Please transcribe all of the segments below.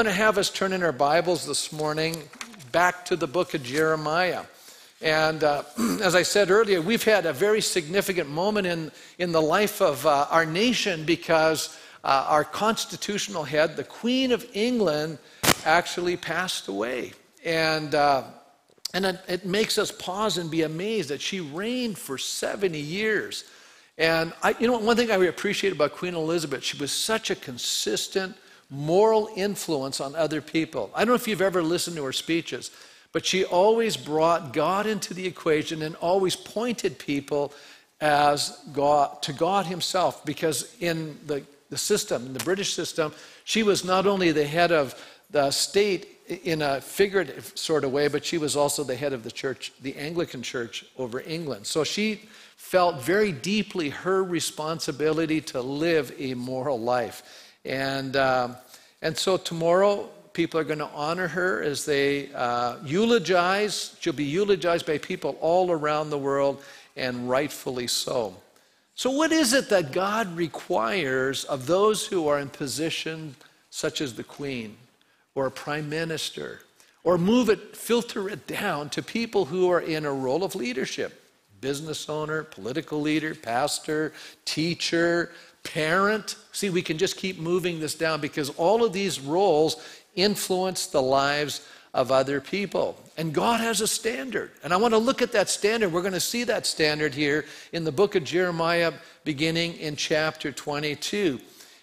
I'm going to have us turn in our Bibles this morning back to the book of Jeremiah. And as I said earlier, we've had a very significant moment in the life of our nation because our constitutional head, the Queen of England, actually passed away. And it makes us pause and be amazed that she reigned for 70 years. And one thing I really appreciate about Queen Elizabeth, she was such a consistent moral influence on other people. I don't know if you've ever listened to her speeches, but she always brought God into the equation and always pointed people as God, to God himself, because in the system, in the British system, she was not only the head of the state in a figurative sort of way, but she was also the head of the church, the Anglican Church over England. So she felt very deeply her responsibility to live a moral life. And so tomorrow, people are going to honor her as they eulogize. She'll be eulogized by people all around the world, and rightfully so. So what is it that God requires of those who are in position such as the Queen or a prime minister? Or filter it down to people who are in a role of leadership. Business owner, political leader, pastor, teacher, parent. See, we can just keep moving this down because all of these roles influence the lives of other people. And God has a standard. And I want to look at that standard. We're going to see that standard here in the book of Jeremiah beginning in chapter 22.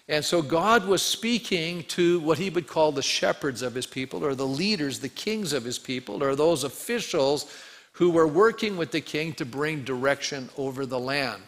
And so God was speaking to what he would call the shepherds of his people, or the leaders, the kings of his people, or those officials who were working with the king to bring direction over the land.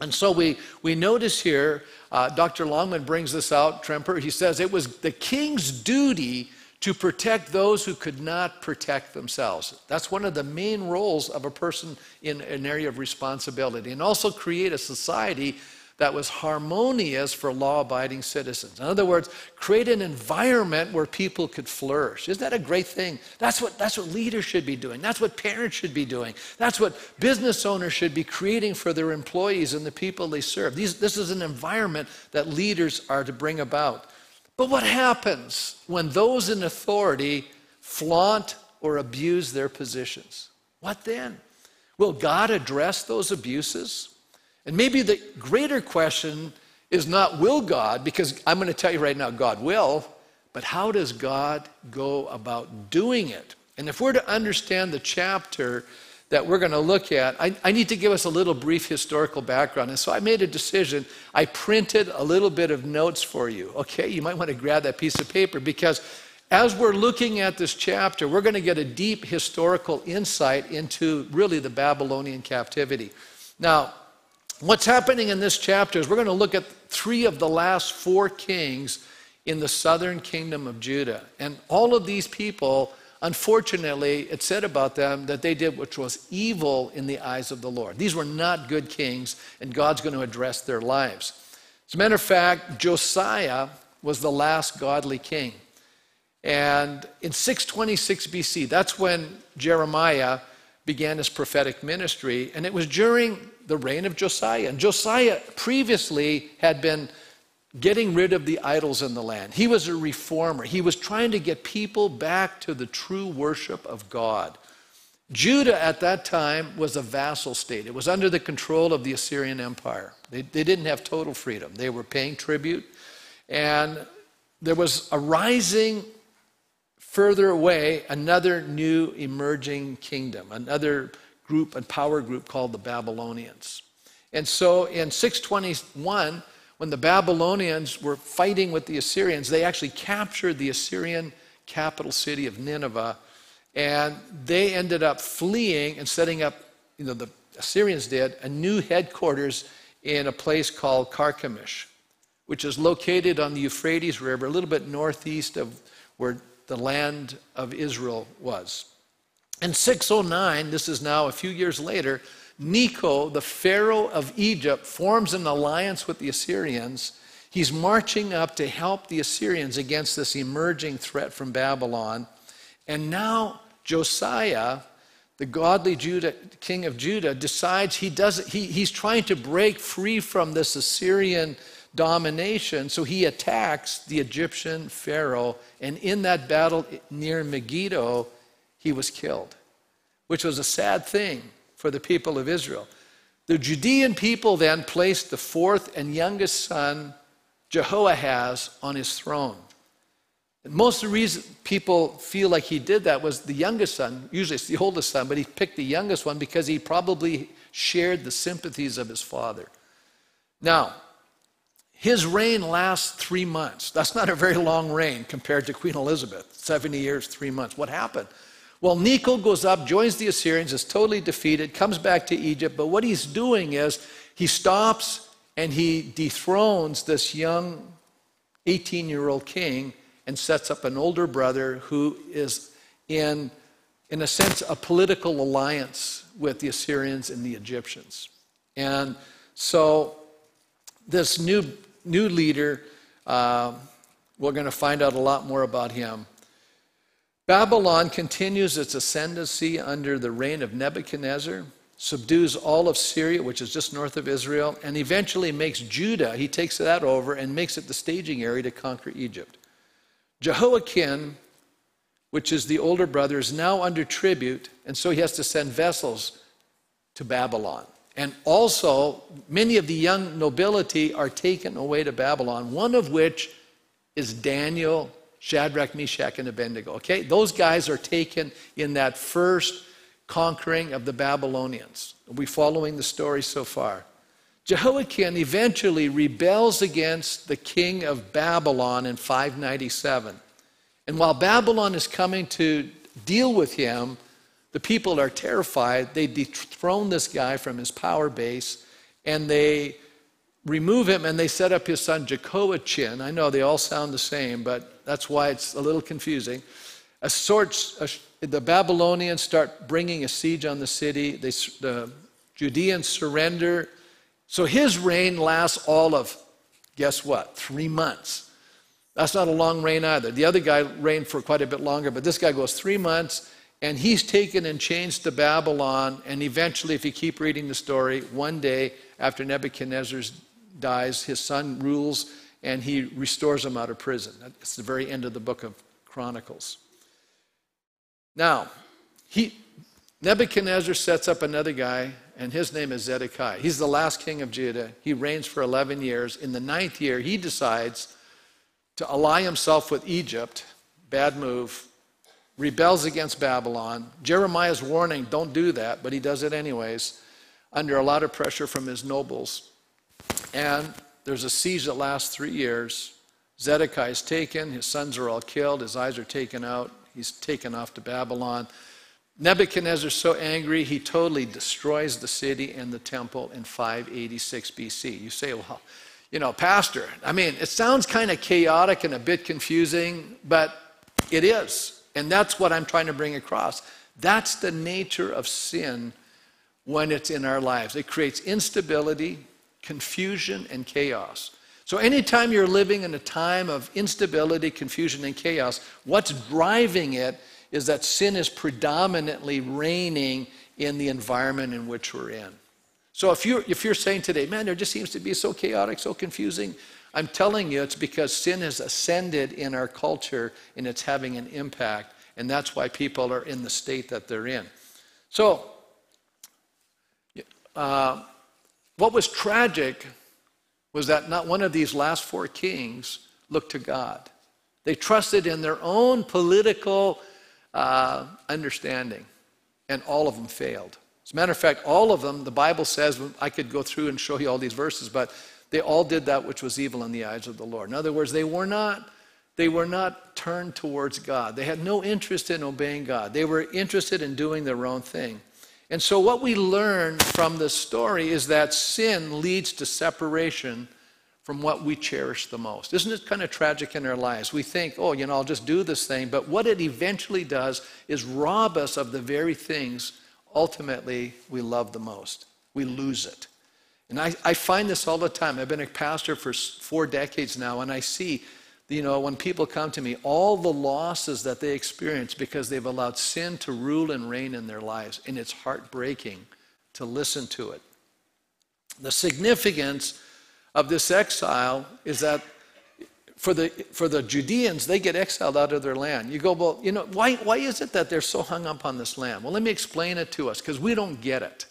And so we notice here, Dr. Longman brings this out, Tremper. He says it was the king's duty to protect those who could not protect themselves. That's one of the main roles of a person in an area of responsibility. And also create a society that was harmonious for law-abiding citizens. In other words, create an environment where people could flourish. Isn't that a great thing? That's what leaders should be doing. That's what parents should be doing. That's what business owners should be creating for their employees and the people they serve. This is an environment that leaders are to bring about. But what happens when those in authority flaunt or abuse their positions? What then? Will God address those abuses? And maybe the greater question is not will God, because I'm going to tell you right now, God will, but how does God go about doing it? And if we're to understand the chapter that we're going to look at, I need to give us a little brief historical background. And so I made a decision. I printed a little bit of notes for you. Okay, you might want to grab that piece of paper, because as we're looking at this chapter, we're going to get a deep historical insight into really the Babylonian captivity. Now, what's happening in this chapter is we're going to look at 3 of the last 4 kings in the southern kingdom of Judah. And all of these people, unfortunately, it said about them that they did which was evil in the eyes of the Lord. These were not good kings, and God's going to address their lives. As a matter of fact, Josiah was the last godly king. And in 626 BC, that's when Jeremiah began his prophetic ministry, and it was during the reign of Josiah. And Josiah previously had been getting rid of the idols in the land. He was a reformer. He was trying to get people back to the true worship of God. Judah at that time was a vassal state. It was under the control of the Assyrian Empire. They didn't have total freedom. They were paying tribute, and there was a rising further away, another new emerging kingdom, another group and power group called the Babylonians. And so in 621, when the Babylonians were fighting with the Assyrians, they actually captured the Assyrian capital city of Nineveh, and they ended up fleeing and setting up, the Assyrians did, a new headquarters in a place called Carchemish, which is located on the Euphrates River, a little bit northeast of where the land of Israel was. In 609, this is now a few years later, Necho, the pharaoh of Egypt, forms an alliance with the Assyrians. He's marching up to help the Assyrians against this emerging threat from Babylon. And now Josiah, the godly king of Judah, decides he's trying to break free from this Assyrian domination. So he attacks the Egyptian pharaoh, and in that battle near Megiddo, he was killed, which was a sad thing for the people of Israel. The Judean people then placed the fourth and youngest son, Jehoahaz, on his throne. And most of the reason people feel like he did that was the youngest son, usually it's the oldest son, but he picked the youngest one because he probably shared the sympathies of his father. Now, his reign lasts 3 months. That's not a very long reign compared to Queen Elizabeth, 70 years, 3 months. What happened? Well, Necho goes up, joins the Assyrians, is totally defeated, comes back to Egypt, but what he's doing is he stops and he dethrones this young 18-year-old king and sets up an older brother who is in a sense, a political alliance with the Assyrians and the Egyptians. And so this new leader, we're going to find out a lot more about him. Babylon continues its ascendancy under the reign of Nebuchadnezzar, subdues all of Syria, which is just north of Israel, and eventually makes Judah, he takes that over and makes it the staging area to conquer Egypt. Jehoiakim, which is the older brother, is now under tribute, and so he has to send vessels to Babylon. And also, many of the young nobility are taken away to Babylon, one of which is Daniel, Shadrach, Meshach, and Abednego. Okay, those guys are taken in that first conquering of the Babylonians. We're following the story so far. Jehoiakim eventually rebels against the king of Babylon in 597. And while Babylon is coming to deal with him, the people are terrified. They dethrone this guy from his power base, and they remove him, and they set up his son Jehoiachin. I know they all sound the same, but that's why it's a little confusing. The Babylonians start bringing a siege on the city. The Judeans surrender. So his reign lasts all of, guess what, 3 months. That's not a long reign either. The other guy reigned for quite a bit longer, but this guy goes 3 months, and he's taken and changed to Babylon, and eventually, if you keep reading the story, one day after Nebuchadnezzar dies, his son rules, and he restores him out of prison. It's the very end of the book of Chronicles. Now, Nebuchadnezzar sets up another guy, and his name is Zedekiah. He's the last king of Judah. He reigns for 11 years. In the 9th year, he decides to ally himself with Egypt. Bad move. Rebels against Babylon. Jeremiah's warning, don't do that, but he does it anyways, under a lot of pressure from his nobles. And there's a siege that lasts 3 years. Zedekiah is taken. His sons are all killed. His eyes are taken out. He's taken off to Babylon. Nebuchadnezzar's so angry, he totally destroys the city and the temple in 586 BC. You say, well, you know, pastor, I mean, it sounds kind of chaotic and a bit confusing, but it is. And that's what I'm trying to bring across. That's the nature of sin when it's in our lives. It creates instability, confusion, and chaos. So anytime you're living in a time of instability, confusion, and chaos, what's driving it is that sin is predominantly reigning in the environment in which we're in. So if you're saying today, man, there just seems to be so chaotic, so confusing, I'm telling you it's because sin has ascended in our culture and it's having an impact, and that's why people are in the state that they're in. So what was tragic was that not one of these last four kings looked to God. They trusted in their own political understanding, and all of them failed. As a matter of fact, all of them, the Bible says, I could go through and show you all these verses, but they all did that which was evil in the eyes of the Lord. In other words, they were not turned towards God. They had no interest in obeying God. They were interested in doing their own thing. And so what we learn from this story is that sin leads to separation from what we cherish the most. Isn't it kind of tragic in our lives? We think, oh, you know, I'll just do this thing. But what it eventually does is rob us of the very things ultimately we love the most. We lose it. And I find this all the time. I've been a pastor for 4 decades now, and I see, you know, when people come to me, all the losses that they experience because they've allowed sin to rule and reign in their lives. And it's heartbreaking to listen to it. The significance of this exile is that for the Judeans, they get exiled out of their land. You go, well, you know, why is it that they're so hung up on this land? Well, let me explain it to us, because we don't get it.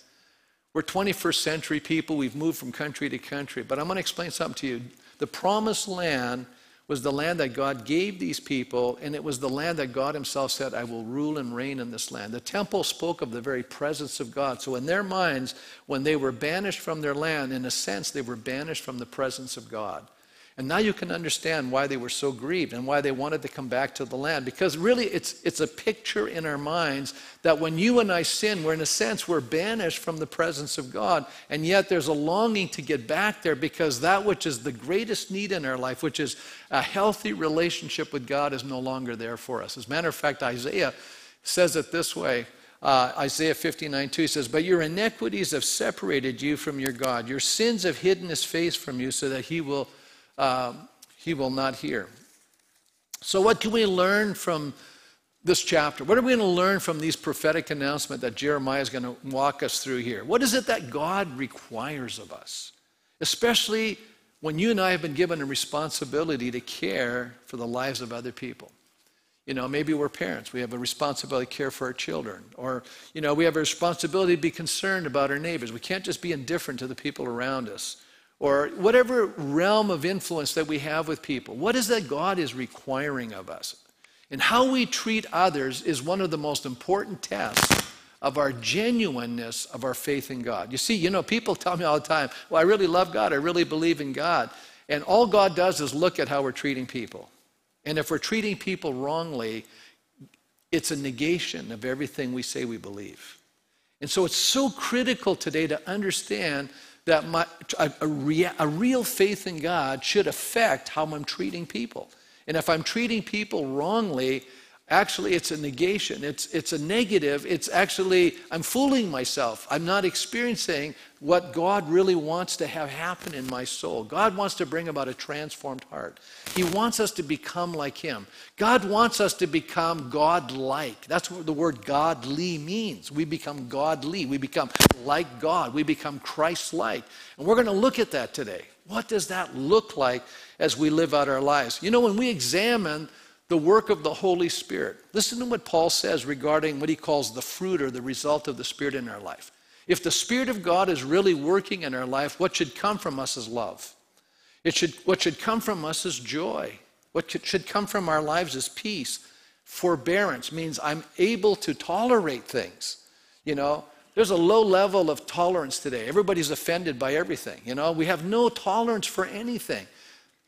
We're 21st century people. We've moved from country to country. But I'm going to explain something to you. The promised land was the land that God gave these people, and it was the land that God himself said, I will rule and reign in this land. The temple spoke of the very presence of God. So in their minds, when they were banished from their land, in a sense, they were banished from the presence of God. And now you can understand why they were so grieved and why they wanted to come back to the land. Because really, it's a picture in our minds that when you and I sin, we're in a sense, we're banished from the presence of God. And yet there's a longing to get back there, because that which is the greatest need in our life, which is a healthy relationship with God, is no longer there for us. As a matter of fact, Isaiah says it this way. Isaiah 59:2 says, but your iniquities have separated you from your God. Your sins have hidden his face from you so that he will not hear. So what can we learn from this chapter? What are we going to learn from these prophetic announcements that Jeremiah is going to walk us through here? What is it that God requires of us? Especially when you and I have been given a responsibility to care for the lives of other people. You know, maybe we're parents. We have a responsibility to care for our children. Or, you know, we have a responsibility to be concerned about our neighbors. We can't just be indifferent to the people around us. Or whatever realm of influence that we have with people. What is that God is requiring of us? And how we treat others is one of the most important tests of our genuineness of our faith in God. You see, you know, people tell me all the time, well, I really love God, I really believe in God. And all God does is look at how we're treating people. And if we're treating people wrongly, it's a negation of everything we say we believe. And so it's so critical today to understand that a real faith in God should affect how I'm treating people. And if I'm treating people wrongly, actually it's a negation, it's a negative, it's actually, I'm fooling myself. I'm not experiencing what God really wants to have happen in my soul. God wants to bring about a transformed heart. He wants us to become like him. God wants us to become God-like. That's what the word godly means. We become godly. We become like God. We become Christ-like. And we're going to look at that today. What does that look like as we live out our lives? You know, when we examine the work of the Holy Spirit. Listen to what Paul says regarding what he calls the fruit or the result of the Spirit in our life. If the Spirit of God is really working in our life, what should come from us is love. What should come from us is joy. What should come from our lives is peace. Forbearance means I'm able to tolerate things. You know, there's a low level of tolerance today. Everybody's offended by everything. You know, we have no tolerance for anything.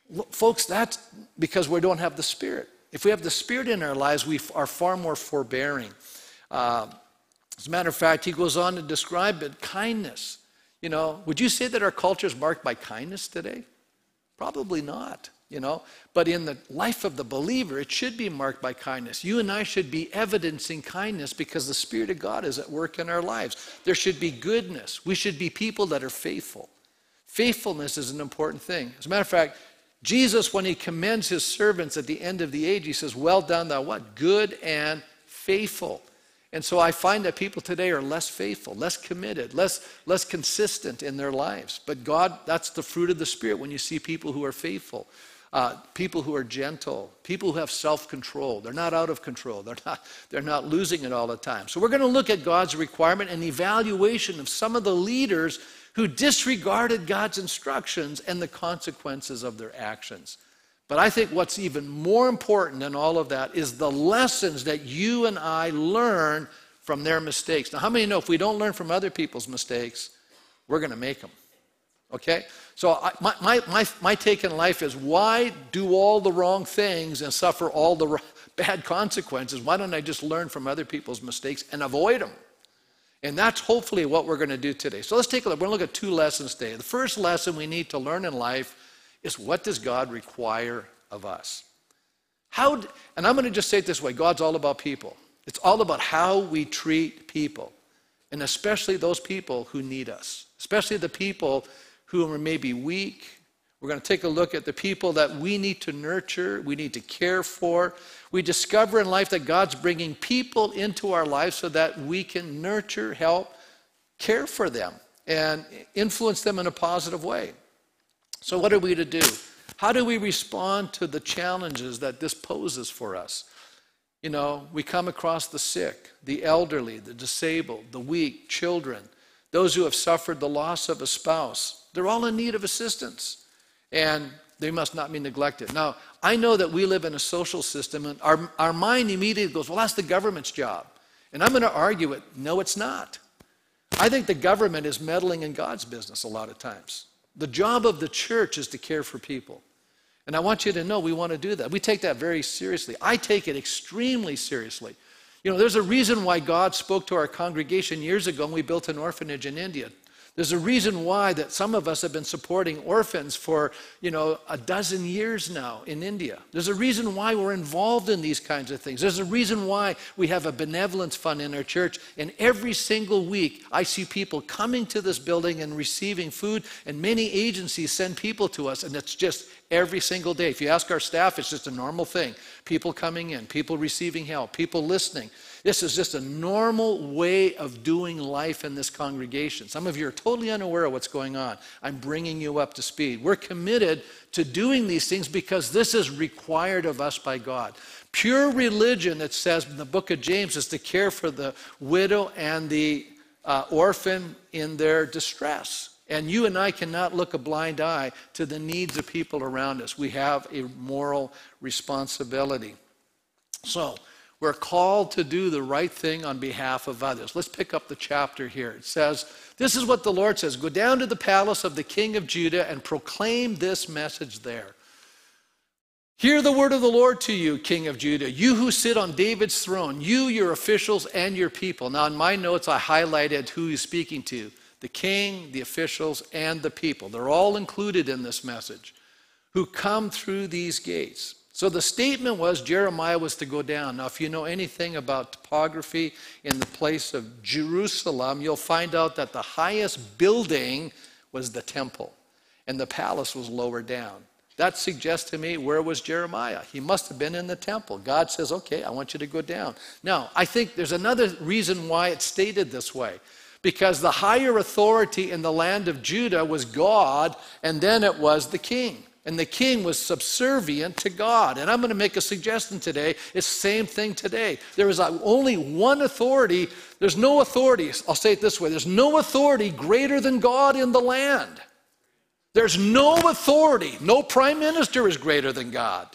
Look, folks, that's because we don't have the Spirit. If we have the Spirit in our lives, we are far more forbearing. As a matter of fact, he goes on to describe it, kindness. You know, would you say that our culture is marked by kindness today? Probably not, you know. But in the life of the believer, it should be marked by kindness. You and I should be evidencing kindness because the Spirit of God is at work in our lives. There should be goodness. We should be people that are faithful. Faithfulness is an important thing. As a matter of fact, Jesus, when he commends his servants at the end of the age, he says, well done, thou what? Good and faithful. And so I find that people today are less faithful, less committed, less consistent in their lives. But God, that's the fruit of the Spirit when you see people who are faithful, people who are gentle, people who have self-control. They're not out of control. They're not losing it all the time. So we're going to look at God's requirement and evaluation of some of the leaders who disregarded God's instructions and the consequences of their actions. But I think what's even more important than all of that is the lessons that you and I learn from their mistakes. Now, how many know if we don't learn from other people's mistakes, we're going to make them? Okay? So my take in life is, why do all the wrong things and suffer all the bad consequences? Why don't I just learn from other people's mistakes and avoid them? And that's hopefully what we're going to do today. So let's take a look. We're going to look at two lessons today. The first lesson we need to learn in life is, what does God require of us? And I'm going to just say it this way. God's all about people. It's all about how we treat people, and especially those people who need us, especially the people who are maybe weak. We're going to take a look at the people that we need to nurture, we need to care for. We discover in life that God's bringing people into our lives so that we can nurture, help, care for them, and influence them in a positive way. So what are we to do? How do we respond to the challenges that this poses for us? You know, we come across the sick, the elderly, the disabled, the weak, children, those who have suffered the loss of a spouse. They're all in need of assistance, and they must not be neglected. Now, I know that we live in a social system, and our mind immediately goes, well, that's the government's job. And I'm going to argue it. No, it's not. I think the government is meddling in God's business a lot of times. The job of the church is to care for people. And I want you to know we want to do that. We take that very seriously. I take it extremely seriously. You know, there's a reason why God spoke to our congregation years ago and we built an orphanage in India. There's a reason why that some of us have been supporting orphans for, you know, a dozen years now in India. There's a reason why we're involved in these kinds of things. There's a reason why we have a benevolence fund in our church. And every single week, I see people coming to this building and receiving food. And many agencies send people to us, and it's just every single day. If you ask our staff, it's just a normal thing. People coming in, people receiving help, people listening. This is just a normal way of doing life in this congregation. Some of you are totally unaware of what's going on. I'm bringing you up to speed. We're committed to doing these things because this is required of us by God. Pure religion, it says in the book of James, is to care for the widow and the orphan in their distress. And you and I cannot look a blind eye to the needs of people around us. We have a moral responsibility. So, we're called to do the right thing on behalf of others. Let's pick up the chapter here. It says, this is what the Lord says. Go down to the palace of the king of Judah and proclaim this message there. Hear the word of the Lord to you, king of Judah, you who sit on David's throne, you, your officials, and your people. Now in my notes, I highlighted who he's speaking to. The king, the officials, and the people. They're all included in this message. Who come through these gates. So the statement was Jeremiah was to go down. Now, if you know anything about topography in the place of Jerusalem, you'll find out that the highest building was the temple, and the palace was lower down. That suggests to me, where was Jeremiah? He must have been in the temple. God says, okay, I want you to go down. Now, I think there's another reason why it's stated this way, because the higher authority in the land of Judah was God, and then it was the king. And the king was subservient to God. And I'm going to make a suggestion today. It's the same thing today. There is only one authority. There's no authority. I'll say it this way. There's no authority greater than God in the land. There's no authority. No prime minister is greater than God.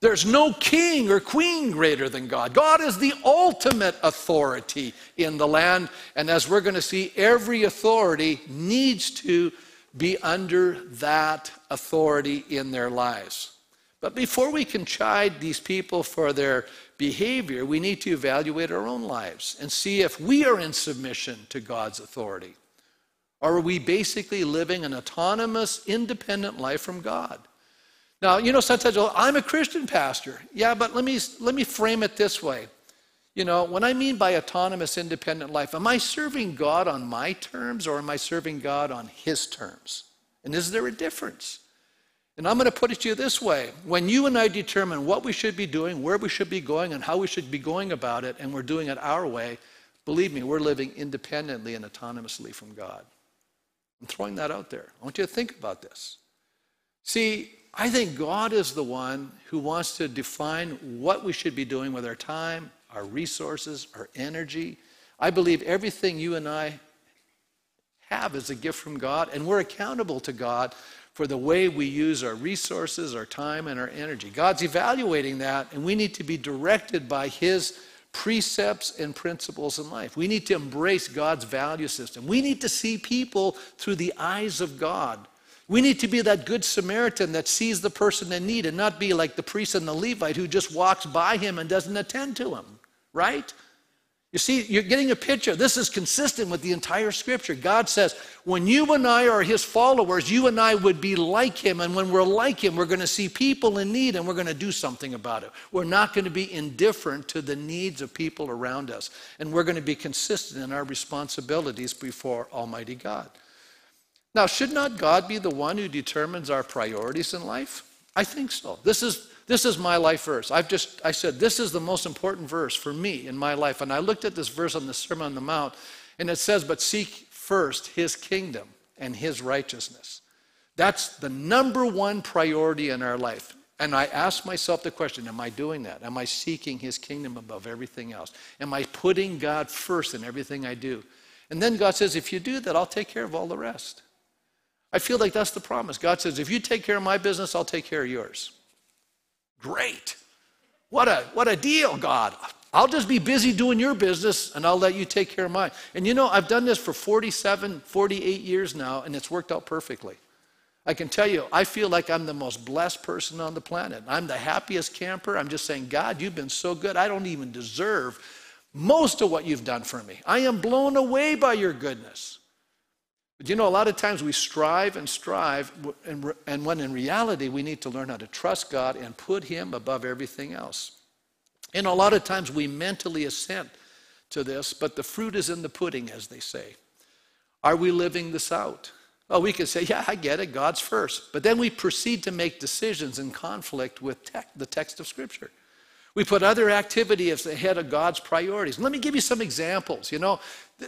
There's no king or queen greater than God. God is the ultimate authority in the land. And as we're going to see, every authority needs to be under that authority in their lives. But before we can chide these people for their behavior, we need to evaluate our own lives and see if we are in submission to God's authority. Or are we basically living an autonomous, independent life from God? Now, you know, sometimes, well, I'm a Christian pastor. Yeah, but let me frame it this way. You know, when I mean by autonomous, independent life, am I serving God on my terms or am I serving God on his terms? And is there a difference? And I'm going to put it to you this way. When you and I determine what we should be doing, where we should be going, and how we should be going about it, and we're doing it our way, believe me, we're living independently and autonomously from God. I'm throwing that out there. I want you to think about this. See, I think God is the one who wants to define what we should be doing with our time, our resources, our energy. I believe everything you and I have is a gift from God, and we're accountable to God for the way we use our resources, our time, and our energy. God's evaluating that, and we need to be directed by his precepts and principles in life. We need to embrace God's value system. We need to see people through the eyes of God. We need to be that good Samaritan that sees the person in need and not be like the priest and the Levite who just walks by him and doesn't attend to him, right? You see, you're getting a picture. This is consistent with the entire scripture. God says, when you and I are his followers, you and I would be like him. And when we're like him, we're going to see people in need and we're going to do something about it. We're not going to be indifferent to the needs of people around us. And we're going to be consistent in our responsibilities before Almighty God. Now, should not God be the one who determines our priorities in life? I think so. This is my life verse. I said, this is the most important verse for me in my life. And I looked at this verse on the Sermon on the Mount, and it says, but seek first his kingdom and his righteousness. That's the number one priority in our life. And I ask myself the question, am I doing that? Am I seeking his kingdom above everything else? Am I putting God first in everything I do? And then God says, if you do that, I'll take care of all the rest. I feel like that's the promise. God says, if you take care of my business, I'll take care of yours. Great. What a deal, God. I'll just be busy doing your business, and I'll let you take care of mine. And you know, I've done this for 48 years now, and it's worked out perfectly. I can tell you, I feel like I'm the most blessed person on the planet. I'm the happiest camper. I'm just saying, God, you've been so good. I don't even deserve most of what you've done for me. I am blown away by your goodness. But you know, a lot of times we strive, and when in reality, we need to learn how to trust God and put him above everything else. And a lot of times we mentally assent to this, but the fruit is in the pudding, as they say. Are we living this out? Well, we can say, yeah, I get it, God's first. But then we proceed to make decisions in conflict with the text of Scripture. We put other activities ahead of God's priorities. And let me give you some examples. You know,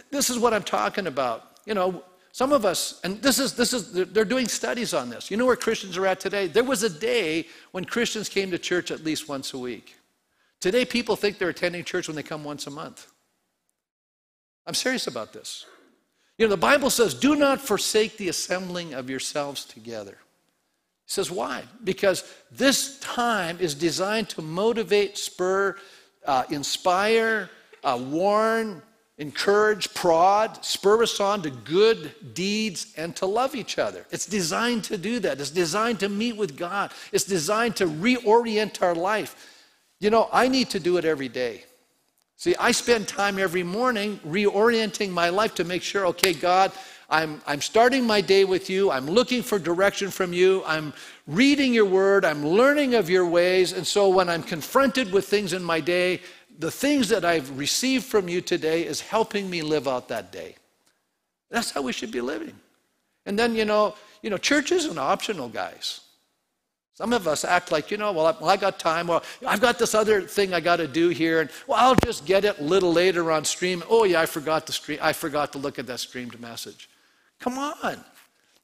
this is what I'm talking about. You know, some of us, and they're doing studies on this. You know where Christians are at today? There was a day when Christians came to church at least once a week. Today, people think they're attending church when they come once a month. I'm serious about this. You know, the Bible says, do not forsake the assembling of yourselves together. It says, why? Because this time is designed to motivate, spur, inspire, warn, encourage, prod, spur us on to good deeds and to love each other. It's designed to do that. It's designed to meet with God. It's designed to reorient our life. You know, I need to do it every day. See, I spend time every morning reorienting my life to make sure, okay, God, I'm starting my day with you. I'm looking for direction from you. I'm reading your word. I'm learning of your ways. And so when I'm confronted with things in my day, the things that I've received from you today is helping me live out that day. That's how we should be living. And then, you know, church isn't optional, guys. Some of us act like, you know, well, I got time. Well, I've got this other thing I got to do here. And, well, I'll just get it a little later on stream. Oh, yeah, I forgot to look at that streamed message. Come on.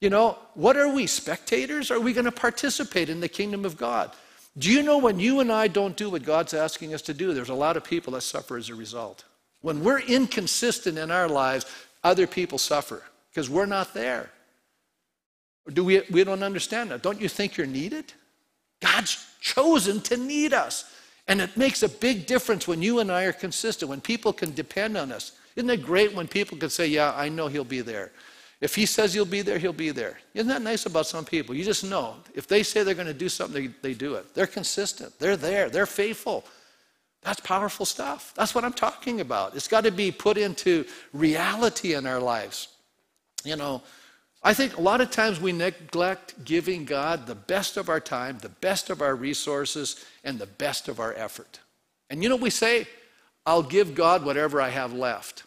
You know, what are we, spectators? Are we going to participate in the kingdom of God? Do you know when you and I don't do what God's asking us to do, there's a lot of people that suffer as a result. When we're inconsistent in our lives, other people suffer because we're not there. We don't understand that. Don't you think you're needed? God's chosen to need us. And it makes a big difference when you and I are consistent, when people can depend on us. Isn't it great when people can say, yeah, I know he'll be there. If he says he'll be there, he'll be there. Isn't that nice about some people? You just know. If they say they're going to do something, they do it. They're consistent. They're there. They're faithful. That's powerful stuff. That's what I'm talking about. It's got to be put into reality in our lives. You know, I think a lot of times we neglect giving God the best of our time, the best of our resources, and the best of our effort. And you know, we say, I'll give God whatever I have left.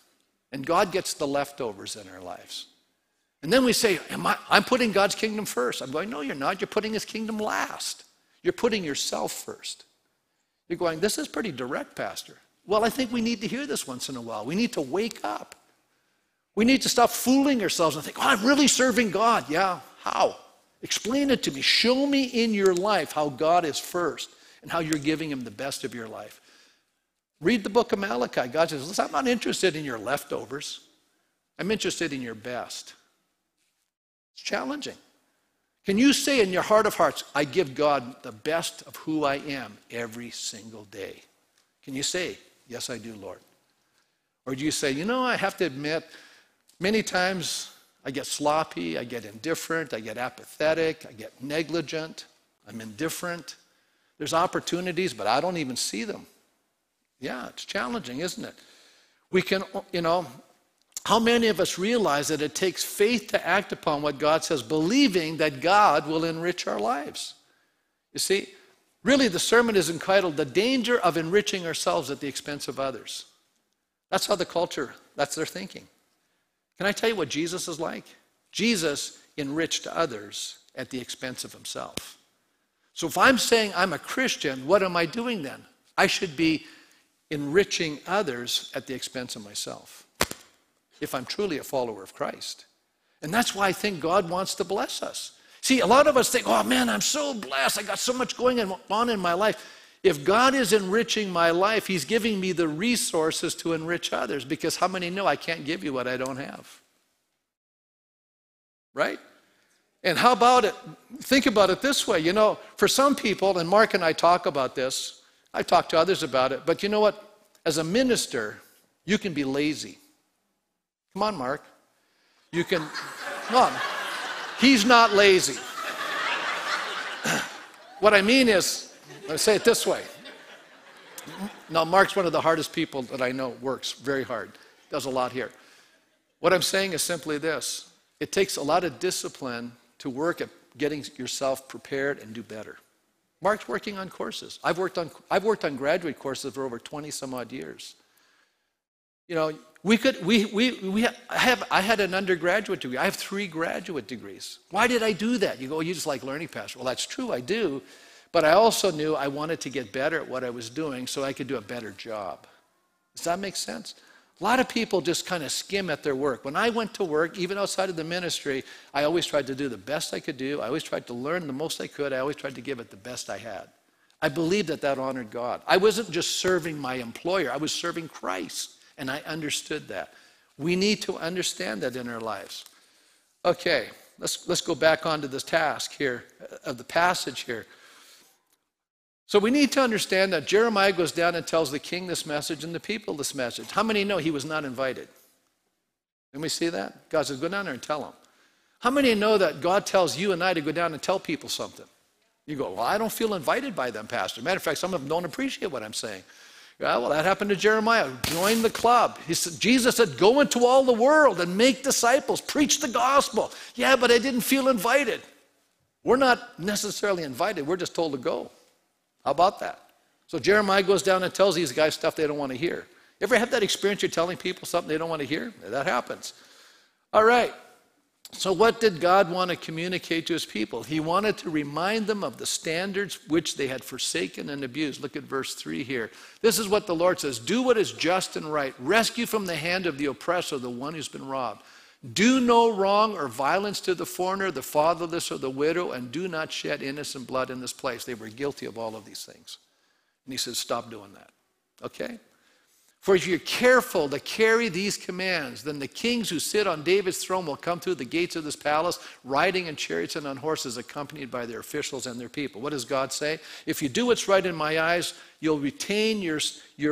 And God gets the leftovers in our lives. And then we say, I'm putting God's kingdom first. I'm going, no, you're not. You're putting his kingdom last. You're putting yourself first. You're going, this is pretty direct, Pastor. Well, I think we need to hear this once in a while. We need to wake up. We need to stop fooling ourselves and think, oh, I'm really serving God. Yeah, how? Explain it to me. Show me in your life how God is first and how you're giving him the best of your life. Read the book of Malachi. God says, I'm not interested in your leftovers. I'm interested in your best. It's challenging. Can you say in your heart of hearts, I give God the best of who I am every single day? Can you say, yes, I do, Lord? Or do you say, you know, I have to admit, many times I get sloppy, I get indifferent, I get apathetic, I get negligent, I'm indifferent. There's opportunities, but I don't even see them. Yeah, it's challenging, isn't it? We can, you know, how many of us realize that it takes faith to act upon what God says, believing that God will enrich our lives? You see, really the sermon is entitled, The Danger of Enriching Ourselves at the Expense of Others. That's how the culture, that's their thinking. Can I tell you what Jesus is like? Jesus enriched others at the expense of himself. So if I'm saying I'm a Christian, what am I doing then? I should be enriching others at the expense of myself if I'm truly a follower of Christ. And that's why I think God wants to bless us. See, a lot of us think, oh man, I'm so blessed. I got so much going on in my life. If God is enriching my life, he's giving me the resources to enrich others, because how many know I can't give you what I don't have? Right? And how about it? Think about it this way. You know, for some people, and Mark and I talk about this, I've talked to others about it, but you know what? As a minister, you can be lazy. Come on, Mark. You can, no, he's not lazy. What I mean is, I say it this way. Now, Mark's one of the hardest people that I know, works very hard, does a lot here. What I'm saying is simply this. It takes a lot of discipline to work at getting yourself prepared and do better. Mark's working on courses. I've worked on graduate courses for over 20 some odd years. You know, I had an undergraduate degree. I have 3 graduate degrees. Why did I do that? You go, you just like learning, Pastor. Well, that's true, I do. But I also knew I wanted to get better at what I was doing so I could do a better job. Does that make sense? A lot of people just kind of skim at their work. When I went to work, even outside of the ministry, I always tried to do the best I could do. I always tried to learn the most I could. I always tried to give it the best I had. I believed that that honored God. I wasn't just serving my employer. I was serving Christ, and I understood that. We need to understand that in our lives. Okay, let's go back onto this task here, of the passage here. So we need to understand that Jeremiah goes down and tells the king this message and the people this message. How many know he was not invited? Didn't we see that? God says, go down there and tell them. How many know that God tells you and I to go down and tell people something? You go, well, I don't feel invited by them, Pastor. Matter of fact, some of them don't appreciate what I'm saying. Yeah, well, that happened to Jeremiah. Join the club. He said, Jesus said, go into all the world and make disciples. Preach the gospel. Yeah, but I didn't feel invited. We're not necessarily invited. We're just told to go. How about that? So Jeremiah goes down and tells these guys stuff they don't want to hear. You ever have that experience? You're telling people something they don't want to hear? That happens. All right. So what did God want to communicate to his people? He wanted to remind them of the standards which they had forsaken and abused. Look at verse 3 here. This is what the Lord says. Do what is just and right. Rescue from the hand of the oppressor, the one who's been robbed. Do no wrong or violence to the foreigner, the fatherless, or the widow, and do not shed innocent blood in this place. They were guilty of all of these things. And he says, stop doing that, okay? For if you're careful to carry these commands, then the kings who sit on David's throne will come through the gates of this palace, riding in chariots and on horses, accompanied by their officials and their people. What does God say? If you do what's right in my eyes, you'll retain your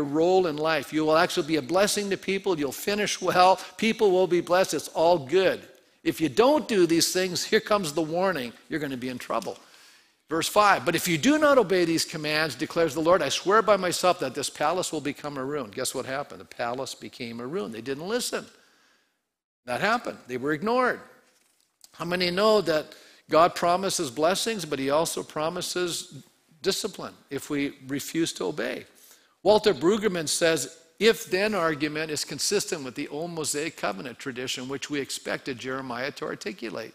role in life. You will actually be a blessing to people. You'll finish well. People will be blessed. It's all good. If you don't do these things, here comes the warning. You're going to be in trouble. Verse 5, but if you do not obey these commands, declares the Lord, I swear by myself that this palace will become a ruin. Guess what happened? The palace became a ruin. They didn't listen. That happened. They were ignored. How many know that God promises blessings, but he also promises discipline if we refuse to obey? Walter Brueggemann says, if then argument is consistent with the old Mosaic covenant tradition, which we expected Jeremiah to articulate.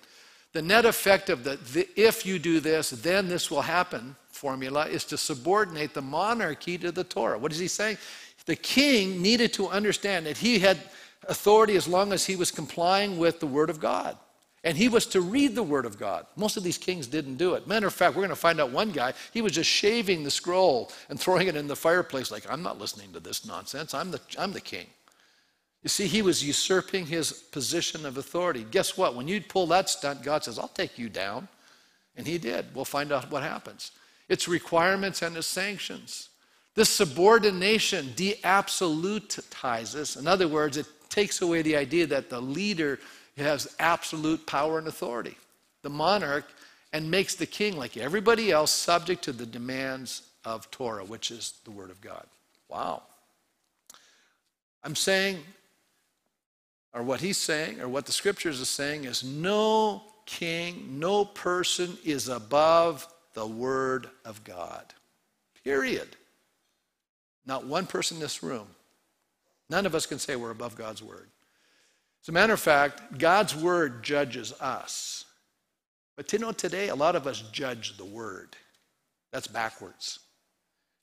The net effect of the if you do this, then this will happen formula is to subordinate the monarchy to the Torah. What is he saying? The king needed to understand that he had authority as long as he was complying with the word of God. And he was to read the word of God. Most of these kings didn't do it. Matter of fact, we're going to find out one guy, he was just shaving the scroll and throwing it in the fireplace like, I'm not listening to this nonsense. I'm the king. You see, he was usurping his position of authority. Guess what? When you pull that stunt, God says, I'll take you down. And he did. We'll find out what happens. It's requirements and it's sanctions. This subordination de-absolutizes. In other words, it takes away the idea that the leader has absolute power and authority, the monarch, and makes the king, like everybody else, subject to the demands of Torah, which is the word of God. Wow. I'm saying, or what he's saying, or what the scriptures are saying is no king, no person is above the word of God. Period. Not one person in this room. None of us can say we're above God's word. As a matter of fact, God's word judges us. But you know, today a lot of us judge the word. That's backwards.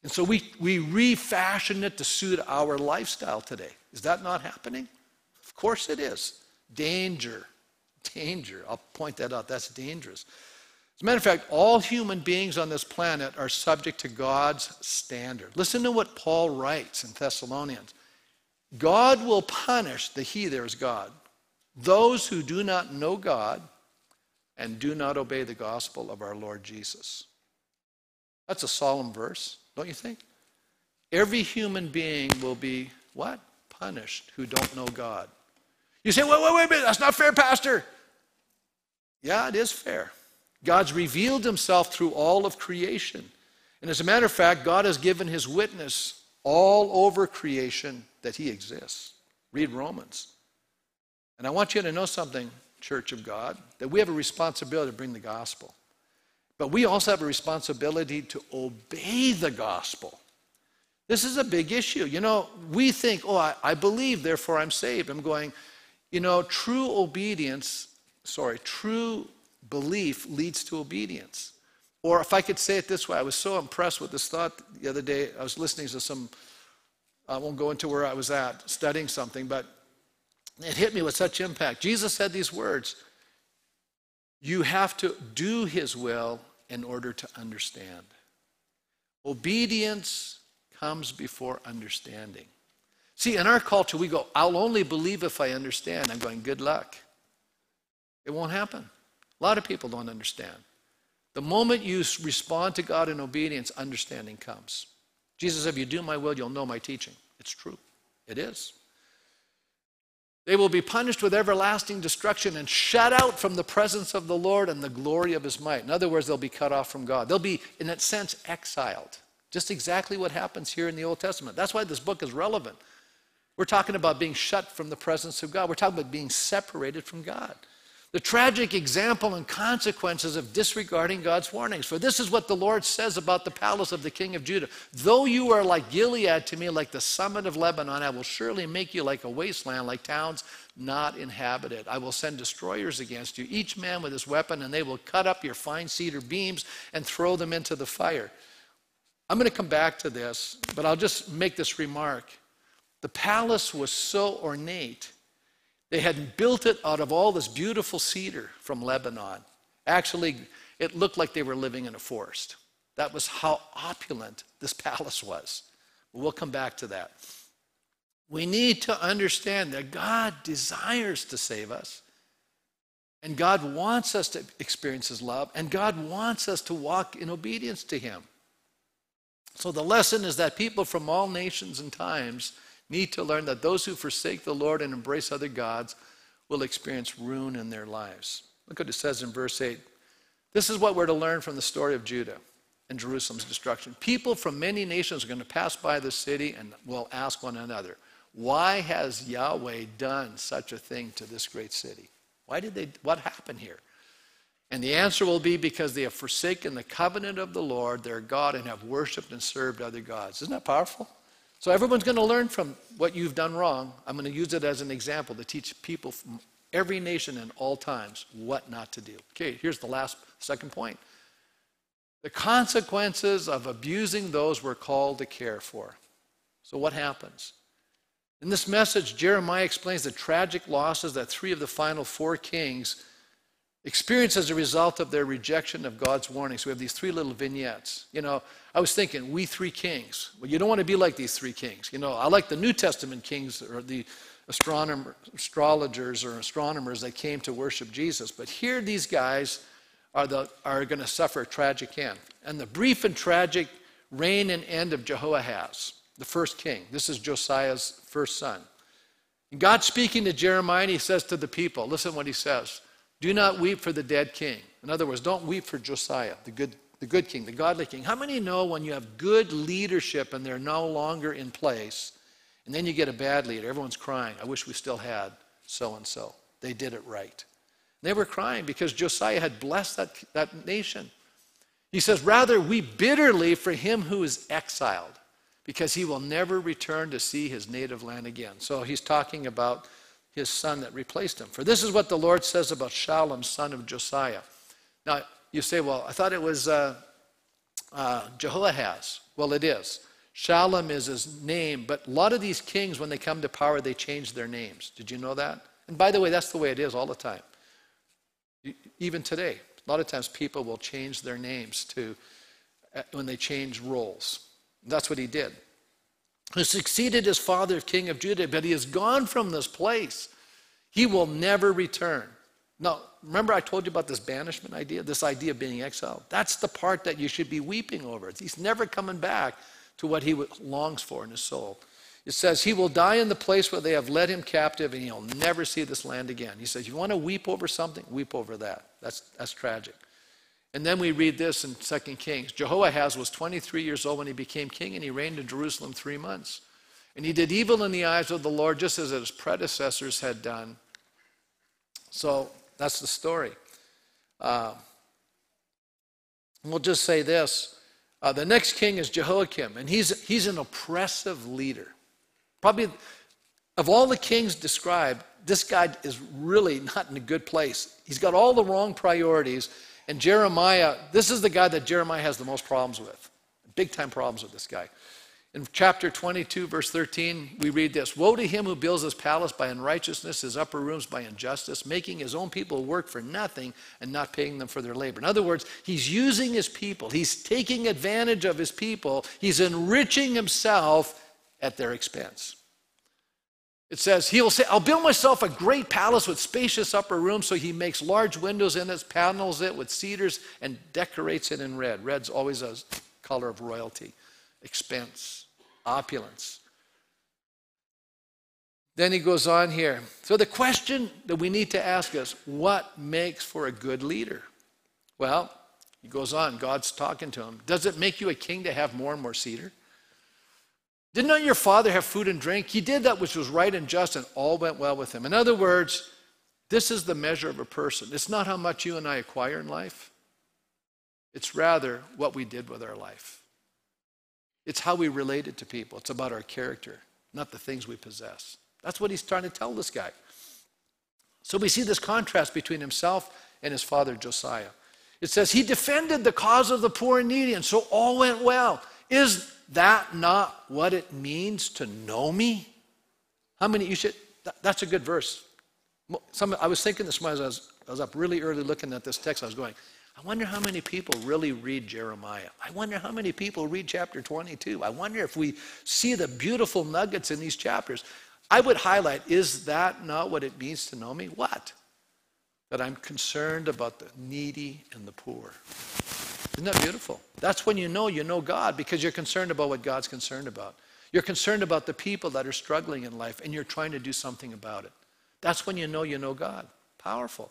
And so we refashion it to suit our lifestyle today. Is that not happening? Of course it is. Danger. Danger. I'll point that out. That's dangerous. As a matter of fact, all human beings on this planet are subject to God's standard. Listen to what Paul writes in Thessalonians. God will punish the he, there is God, those who do not know God and do not obey the gospel of our Lord Jesus. That's a solemn verse, don't you think? Every human being will be, what? Punished who don't know God. You say, wait a minute, that's not fair, Pastor. Yeah, it is fair. God's revealed himself through all of creation. And as a matter of fact, God has given his witness all over creation that he exists. Read Romans. And I want you to know something, Church of God, that we have a responsibility to bring the gospel. But we also have a responsibility to obey the gospel. This is a big issue. You know, we think, oh, I believe, therefore I'm saved. I'm going, you know, true belief leads to obedience. Or if I could say it this way, I was so impressed with this thought the other day. I was listening to I won't go into where I was at, studying something, but it hit me with such impact. Jesus said these words, you have to do his will in order to understand. Obedience comes before understanding. See, in our culture, we go, I'll only believe if I understand. I'm going, good luck. It won't happen. A lot of people don't understand. The moment you respond to God in obedience, understanding comes. Jesus said, if you do my will, you'll know my teaching. It's true. It is. They will be punished with everlasting destruction and shut out from the presence of the Lord and the glory of his might. In other words, they'll be cut off from God. They'll be, in that sense, exiled. Just exactly what happens here in the Old Testament. That's why this book is relevant. We're talking about being shut from the presence of God. We're talking about being separated from God. The tragic example and consequences of disregarding God's warnings. For this is what the Lord says about the palace of the king of Judah. Though you are like Gilead to me, like the summit of Lebanon, I will surely make you like a wasteland, like towns not inhabited. I will send destroyers against you, each man with his weapon, and they will cut up your fine cedar beams and throw them into the fire. I'm going to come back to this, but I'll just make this remark. The palace was so ornate. They had built it out of all this beautiful cedar from Lebanon. Actually, it looked like they were living in a forest. That was how opulent this palace was. We'll come back to that. We need to understand that God desires to save us, and God wants us to experience his love, and God wants us to walk in obedience to him. So the lesson is that people from all nations and times need to learn that those who forsake the Lord and embrace other gods will experience ruin in their lives. Look what it says in verse 8. This is what we're to learn from the story of Judah and Jerusalem's destruction. People from many nations are going to pass by the city and will ask one another, why has Yahweh done such a thing to this great city? What happened here? And the answer will be because they have forsaken the covenant of the Lord, their God, and have worshipped and served other gods. Isn't that powerful? So everyone's going to learn from what you've done wrong. I'm going to use it as an example to teach people from every nation and all times what not to do. Okay, here's the second point. The consequences of abusing those we're called to care for. So what happens? In this message, Jeremiah explains the tragic losses that three of the final four kings experienced as a result of their rejection of God's warnings. So we have these three little vignettes. You know, I was thinking, we three kings. Well, you don't want to be like these three kings. You know, I like the New Testament kings or the astrologers or astronomers that came to worship Jesus. But here these guys are going to suffer a tragic end. And the brief and tragic reign and end of Jehoahaz, the first king. This is Josiah's first son. And God speaking to Jeremiah, and he says to the people, listen what he says. Do not weep for the dead king. In other words, don't weep for Josiah, the good king, the godly king. How many know when you have good leadership and they're no longer in place, and then you get a bad leader, everyone's crying, I wish we still had so-and-so. They did it right. They were crying because Josiah had blessed that nation. He says, rather weep bitterly for him who is exiled, because he will never return to see his native land again. So he's talking about his son that replaced him. For this is what the Lord says about Shallum, son of Josiah. Now, you say, well, I thought it was Jehoahaz. Well, it is. Shallum is his name, but a lot of these kings, when they come to power, they change their names. Did you know that? And by the way, that's the way it is all the time. Even today. A lot of times people will change their names to when they change roles. That's what he did. He succeeded his father, king of Judah, but he is gone from this place. He will never return. Now, remember I told you about this banishment idea, this idea of being exiled? That's the part that you should be weeping over. He's never coming back to what he longs for in his soul. It says, he will die in the place where they have led him captive, and he'll never see this land again. He says, you want to weep over something? Weep over that. That's tragic. And then we read this in 2 Kings. Jehoahaz was 23 years old when he became king, and he reigned in Jerusalem 3 months. And he did evil in the eyes of the Lord, just as his predecessors had done. So that's the story. We'll just say this. The next king is Jehoiakim, and he's an oppressive leader. Probably, of all the kings described, this guy is really not in a good place. He's got all the wrong priorities, and Jeremiah, this is the guy that Jeremiah has the most problems with, big-time problems with this guy. In chapter 22, verse 13, we read this, woe to him who builds his palace by unrighteousness, his upper rooms by injustice, making his own people work for nothing and not paying them for their labor. In other words, he's using his people. He's taking advantage of his people. He's enriching himself at their expense. It says, he will say, I'll build myself a great palace with spacious upper rooms, so he makes large windows in it, panels it with cedars, and decorates it in red. Red's always a color of royalty. Expense, opulence. Then he goes on here. So the question that we need to ask is, what makes for a good leader? Well, he goes on, God's talking to him. Does it make you a king to have more and more cedar? Did not your father have food and drink? He did that which was right and just, and all went well with him. In other words, this is the measure of a person. It's not how much you and I acquire in life. It's rather what we did with our life. It's how we related to people. It's about our character, not the things we possess. That's what he's trying to tell this guy. So we see this contrast between himself and his father Josiah. It says, he defended the cause of the poor and needy, and so all went well. Is that not what it means to know me? How many, you should, that's a good verse. I was thinking this morning, I was up really early looking at this text, I was going, I wonder how many people really read Jeremiah. I wonder how many people read chapter 22. I wonder if we see the beautiful nuggets in these chapters. I would highlight, is that not what it means to know me? What? That I'm concerned about the needy and the poor. Isn't that beautiful? That's when you know God, because you're concerned about what God's concerned about. You're concerned about the people that are struggling in life, and you're trying to do something about it. That's when you know God. Powerful.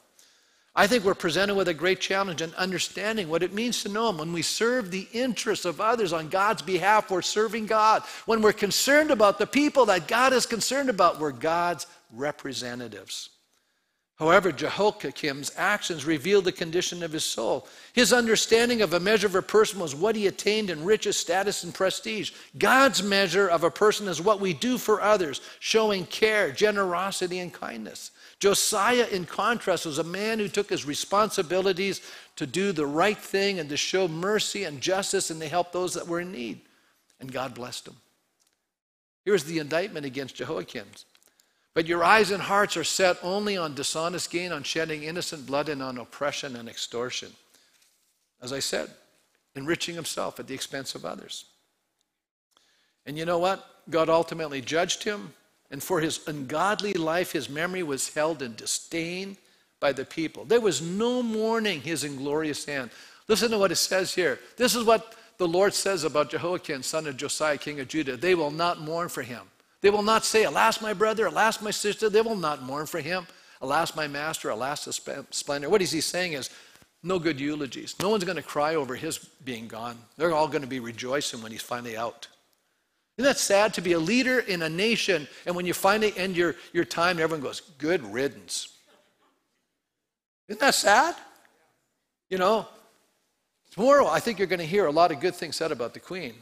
I think we're presented with a great challenge in understanding what it means to know him. When we serve the interests of others on God's behalf, we're serving God. When we're concerned about the people that God is concerned about, we're God's representatives. However, Jehoiakim's actions reveal the condition of his soul. His understanding of a measure of a person was what he attained in riches, status, and prestige. God's measure of a person is what we do for others, showing care, generosity, and kindness. Josiah, in contrast, was a man who took his responsibilities to do the right thing and to show mercy and justice and to help those that were in need. And God blessed him. Here's the indictment against Jehoiakim. But your eyes and hearts are set only on dishonest gain, on shedding innocent blood, and on oppression and extortion. As I said, enriching himself at the expense of others. And you know what? God ultimately judged him. And for his ungodly life, his memory was held in disdain by the people. There was no mourning his inglorious end. Listen to what it says here. This is what the Lord says about Jehoiakim, son of Josiah, king of Judah. They will not mourn for him. They will not say, alas, my brother, alas, my sister. They will not mourn for him. Alas, my master, alas, the splendor. What is he saying is, no good eulogies. No one's going to cry over his being gone. They're all going to be rejoicing when he's finally out. Isn't that sad, to be a leader in a nation, and when you finally end your time, everyone goes, good riddance. Isn't that sad? You know, tomorrow I think you're going to hear a lot of good things said about the Queen.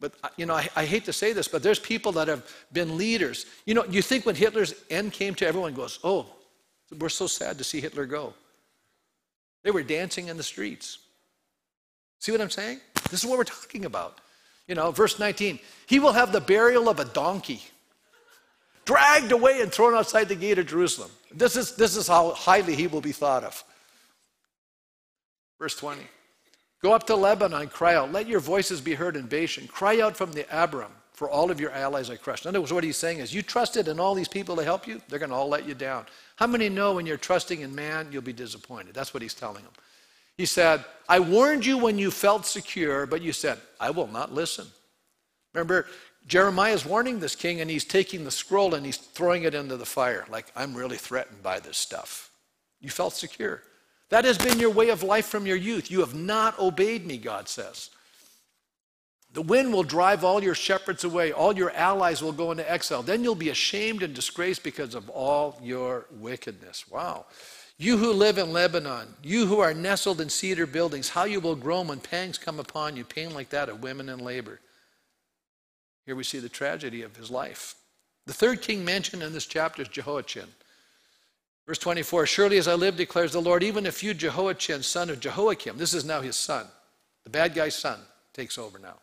But, you know, I hate to say this, but there's people that have been leaders. You know, you think when Hitler's end came to, everyone goes, oh, we're so sad to see Hitler go. They were dancing in the streets. See what I'm saying? This is what we're talking about. You know, verse 19, he will have the burial of a donkey, dragged away and thrown outside the gate of Jerusalem. This is how highly he will be thought of. Verse 20. Go up to Lebanon, cry out. Let your voices be heard in Bashan. Cry out from the Abram, for all of your allies I crushed. In other words, what he's saying is, you trusted in all these people to help you, they're going to all let you down. How many know when you're trusting in man, you'll be disappointed? That's what he's telling them. He said, I warned you when you felt secure, but you said, I will not listen. Remember, Jeremiah's warning this king, and he's taking the scroll and he's throwing it into the fire. Like, I'm really threatened by this stuff. You felt secure. That has been your way of life from your youth. You have not obeyed me, God says. The wind will drive all your shepherds away. All your allies will go into exile. Then you'll be ashamed and disgraced because of all your wickedness. Wow. You who live in Lebanon, you who are nestled in cedar buildings, how you will groan when pangs come upon you, pain like that of women in labor. Here we see the tragedy of his life. The third king mentioned in this chapter is Jehoiachin. Verse 24, surely as I live, declares the Lord, even if you, Jehoiachin, son of Jehoiakim, this is now his son, the bad guy's son, takes over now.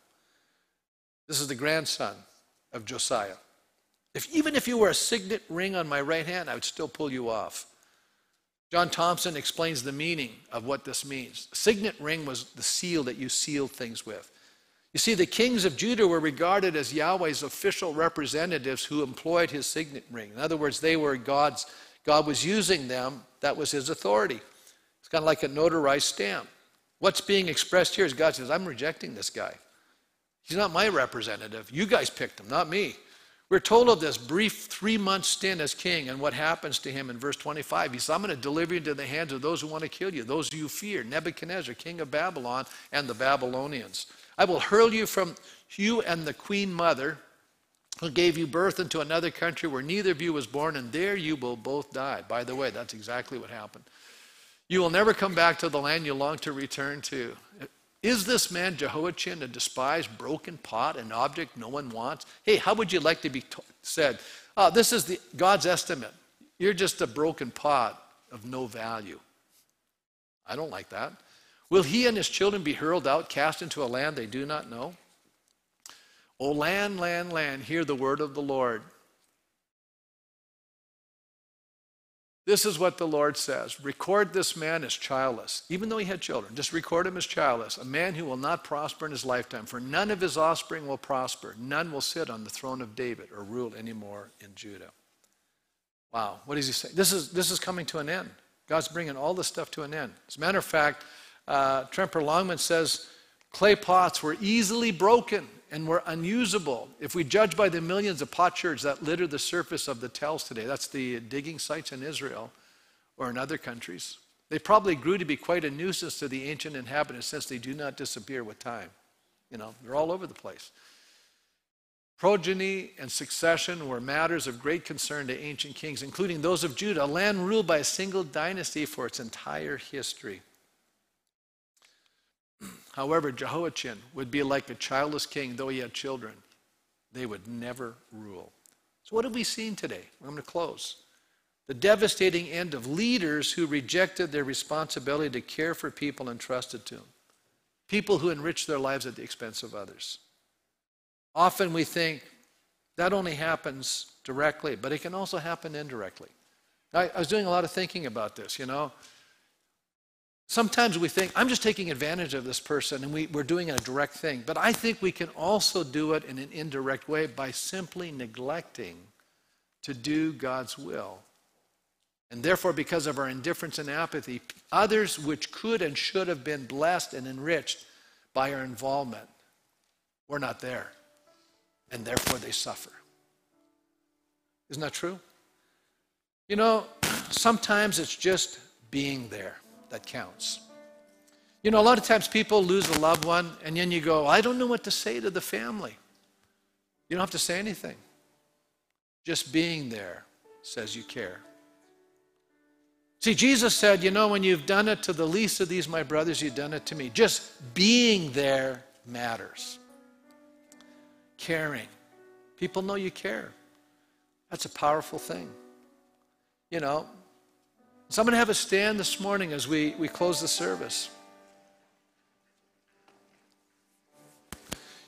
This is the grandson of Josiah. Even if you were a signet ring on my right hand, I would still pull you off. John Thompson explains the meaning of what this means. A signet ring was the seal that you sealed things with. You see, the kings of Judah were regarded as Yahweh's official representatives who employed his signet ring. In other words, they were God's. God was using them. That was his authority. It's kind of like a notarized stamp. What's being expressed here is God says, I'm rejecting this guy. He's not my representative. You guys picked him, not me. We're told of this brief 3-month stint as king and what happens to him in verse 25. He says, I'm going to deliver you into the hands of those who want to kill you, those you fear, Nebuchadnezzar, king of Babylon, and the Babylonians. I will hurl you from you and the queen mother, who gave you birth, into another country where neither of you was born, and there you will both die. By the way, that's exactly what happened. You will never come back to the land you long to return to. Is this man Jehoiachin a despised, broken pot, an object no one wants? Hey, how would you like to be said, oh, this is God's estimate. You're just a broken pot of no value. I don't like that. Will he and his children be hurled out, cast into a land they do not know? O land, land, hear the word of the Lord. This is what the Lord says. Record this man as childless, even though he had children. Just record him as childless, a man who will not prosper in his lifetime, for none of his offspring will prosper. None will sit on the throne of David or rule anymore in Judah. Wow, what is he saying? This is coming to an end. God's bringing all this stuff to an end. As a matter of fact, Tremper Longman says, clay pots were easily broken and were unusable. If we judge by the millions of potsherds that litter the surface of the tells today, that's the digging sites in Israel or in other countries, they probably grew to be quite a nuisance to the ancient inhabitants since they do not disappear with time. You know, they're all over the place. Progeny and succession were matters of great concern to ancient kings, including those of Judah, a land ruled by a single dynasty for its entire history. However, Jehoiachin would be like a childless king, though he had children. They would never rule. So what have we seen today? I'm going to close. The devastating end of leaders who rejected their responsibility to care for people entrusted to them. People who enriched their lives at the expense of others. Often we think that only happens directly, but it can also happen indirectly. I was doing a lot of thinking about this, you know. Sometimes we think, I'm just taking advantage of this person, and we're doing a direct thing. But I think we can also do it in an indirect way by simply neglecting to do God's will. And therefore, because of our indifference and apathy, others which could and should have been blessed and enriched by our involvement, we're not there. And therefore, they suffer. Isn't that true? You know, sometimes it's just being there that counts. You know, a lot of times people lose a loved one, and then you go, I don't know what to say to the family. You don't have to say anything. Just being there says you care. See, Jesus said, you know, when you've done it to the least of these, my brothers, you've done it to me. Just being there matters. Caring. People know you care. That's a powerful thing. You know, so I'm going to have a stand this morning as we close the service.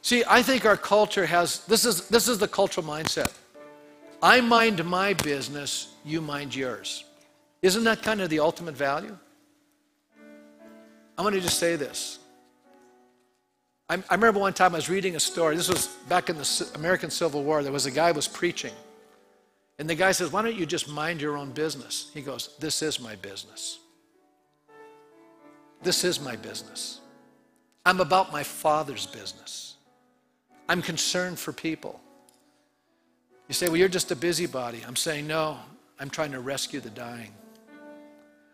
See, I think our culture has, this is the cultural mindset. I mind my business, you mind yours. Isn't that kind of the ultimate value? I'm going to just say this. I remember one time I was reading a story. This was back in the American Civil War. There was a guy who was preaching. And the guy says, why don't you just mind your own business? He goes, this is my business. This is my business. I'm about my Father's business. I'm concerned for people. You say, well, you're just a busybody. I'm saying, no, I'm trying to rescue the dying.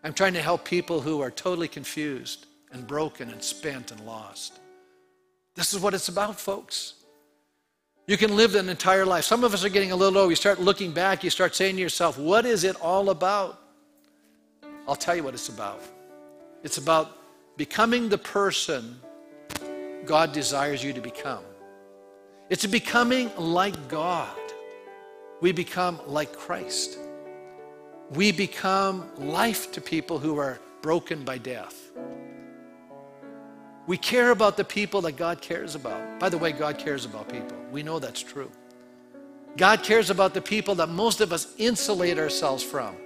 I'm trying to help people who are totally confused and broken and spent and lost. This is what it's about, folks. You can live an entire life. Some of us are getting a little old. You start looking back. You start saying to yourself, what is it all about? I'll tell you what it's about. It's about becoming the person God desires you to become. It's becoming like God. We become like Christ. We become life to people who are broken by death. We care about the people that God cares about. By the way, God cares about people. We know that's true. God cares about the people that most of us insulate ourselves from.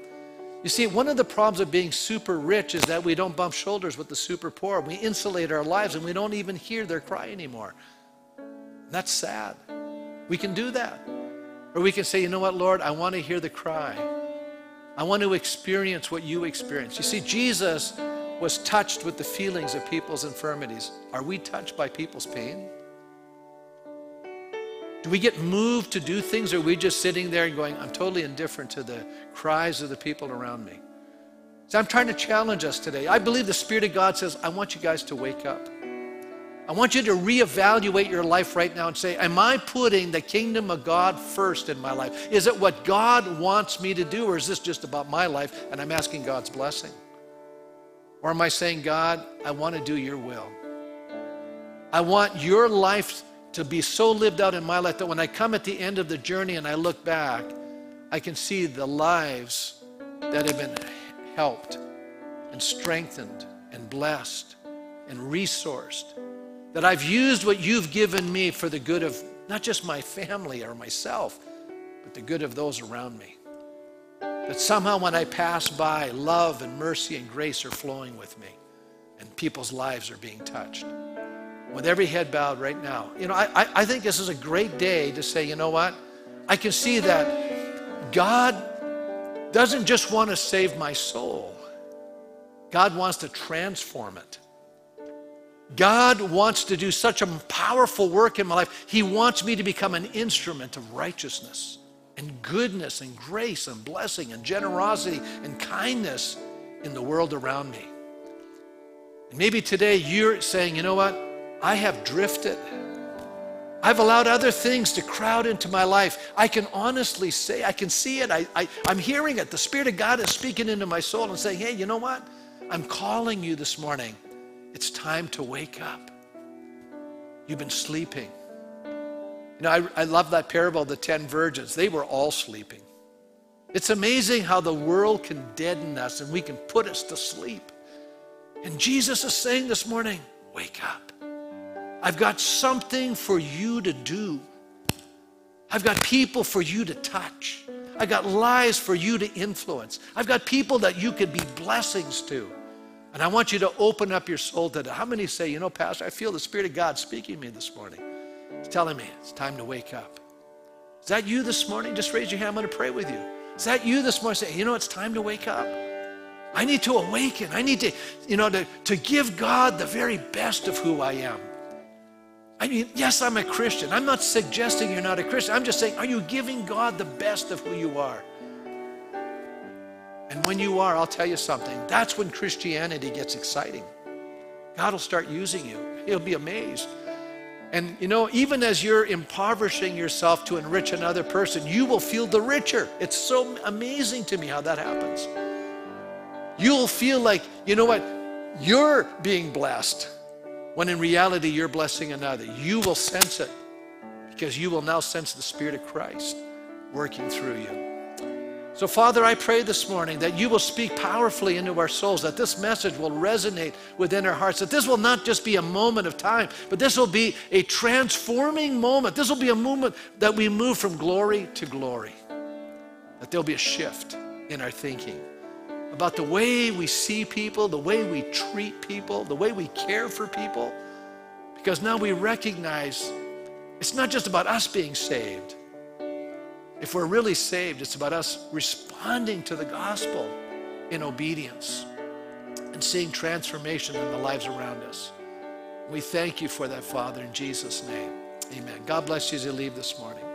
You see, one of the problems of being super rich is that we don't bump shoulders with the super poor. We insulate our lives and we don't even hear their cry anymore. That's sad. We can do that. Or we can say, you know what, Lord, I want to hear the cry. I want to experience what you experience. You see, Jesus was touched with the feelings of people's infirmities. Are we touched by people's pain? Do we get moved to do things, or are we just sitting there and going, I'm totally indifferent to the cries of the people around me? So I'm trying to challenge us today. I believe the Spirit of God says, I want you guys to wake up. I want you to reevaluate your life right now and say, am I putting the kingdom of God first in my life? Is it what God wants me to do, or is this just about my life and I'm asking God's blessing? Or am I saying, God, I want to do your will. I want your life to be so lived out in my life that when I come at the end of the journey and I look back, I can see the lives that have been helped and strengthened and blessed and resourced, that I've used what you've given me for the good of not just my family or myself, but the good of those around me. That somehow when I pass by, love and mercy and grace are flowing with me and people's lives are being touched. With every head bowed right now, you know, I think this is a great day to say, you know what? I can see that God doesn't just want to save my soul. God wants to transform it. God wants to do such a powerful work in my life. He wants me to become an instrument of righteousness and goodness and grace and blessing and generosity and kindness in the world around me. And maybe today you're saying, you know what? I have drifted. I've allowed other things to crowd into my life. I can honestly say, I can see it. I'm hearing it. The Spirit of God is speaking into my soul and saying, hey, you know what? I'm calling you this morning. It's time to wake up. You've been sleeping. You know, I love that parable of the 10 virgins. They were all sleeping. It's amazing how the world can deaden us and we can put us to sleep. And Jesus is saying this morning, wake up. I've got something for you to do. I've got people for you to touch. I've got lives for you to influence. I've got people that you could be blessings to. And I want you to open up your soul to that. How many say, you know, Pastor, I feel the Spirit of God speaking to me this morning. He's telling me it's time to wake up. Is that you this morning? Just raise your hand. I'm going to pray with you. Is that you this morning? Say, you know, it's time to wake up. I need to awaken. I need to, you know, to give God the very best of who I am. I mean, yes, I'm a Christian. I'm not suggesting you're not a Christian. I'm just saying, are you giving God the best of who you are? And when you are, I'll tell you something. That's when Christianity gets exciting. God will start using you. He'll be amazed. And you know, even as you're impoverishing yourself to enrich another person, you will feel the richer. It's so amazing to me how that happens. You'll feel like, you know what, you're being blessed, when in reality you're blessing another. You will sense it because you will now sense the Spirit of Christ working through you. So Father, I pray this morning that you will speak powerfully into our souls, that this message will resonate within our hearts, that this will not just be a moment of time, but this will be a transforming moment. This will be a moment that we move from glory to glory, that there'll be a shift in our thinking. about the way we see people, the way we treat people, the way we care for people, because now we recognize it's not just about us being saved. If we're really saved, it's about us responding to the gospel in obedience and seeing transformation in the lives around us. We thank you for that, Father, in Jesus' name. Amen. God bless you as you leave this morning.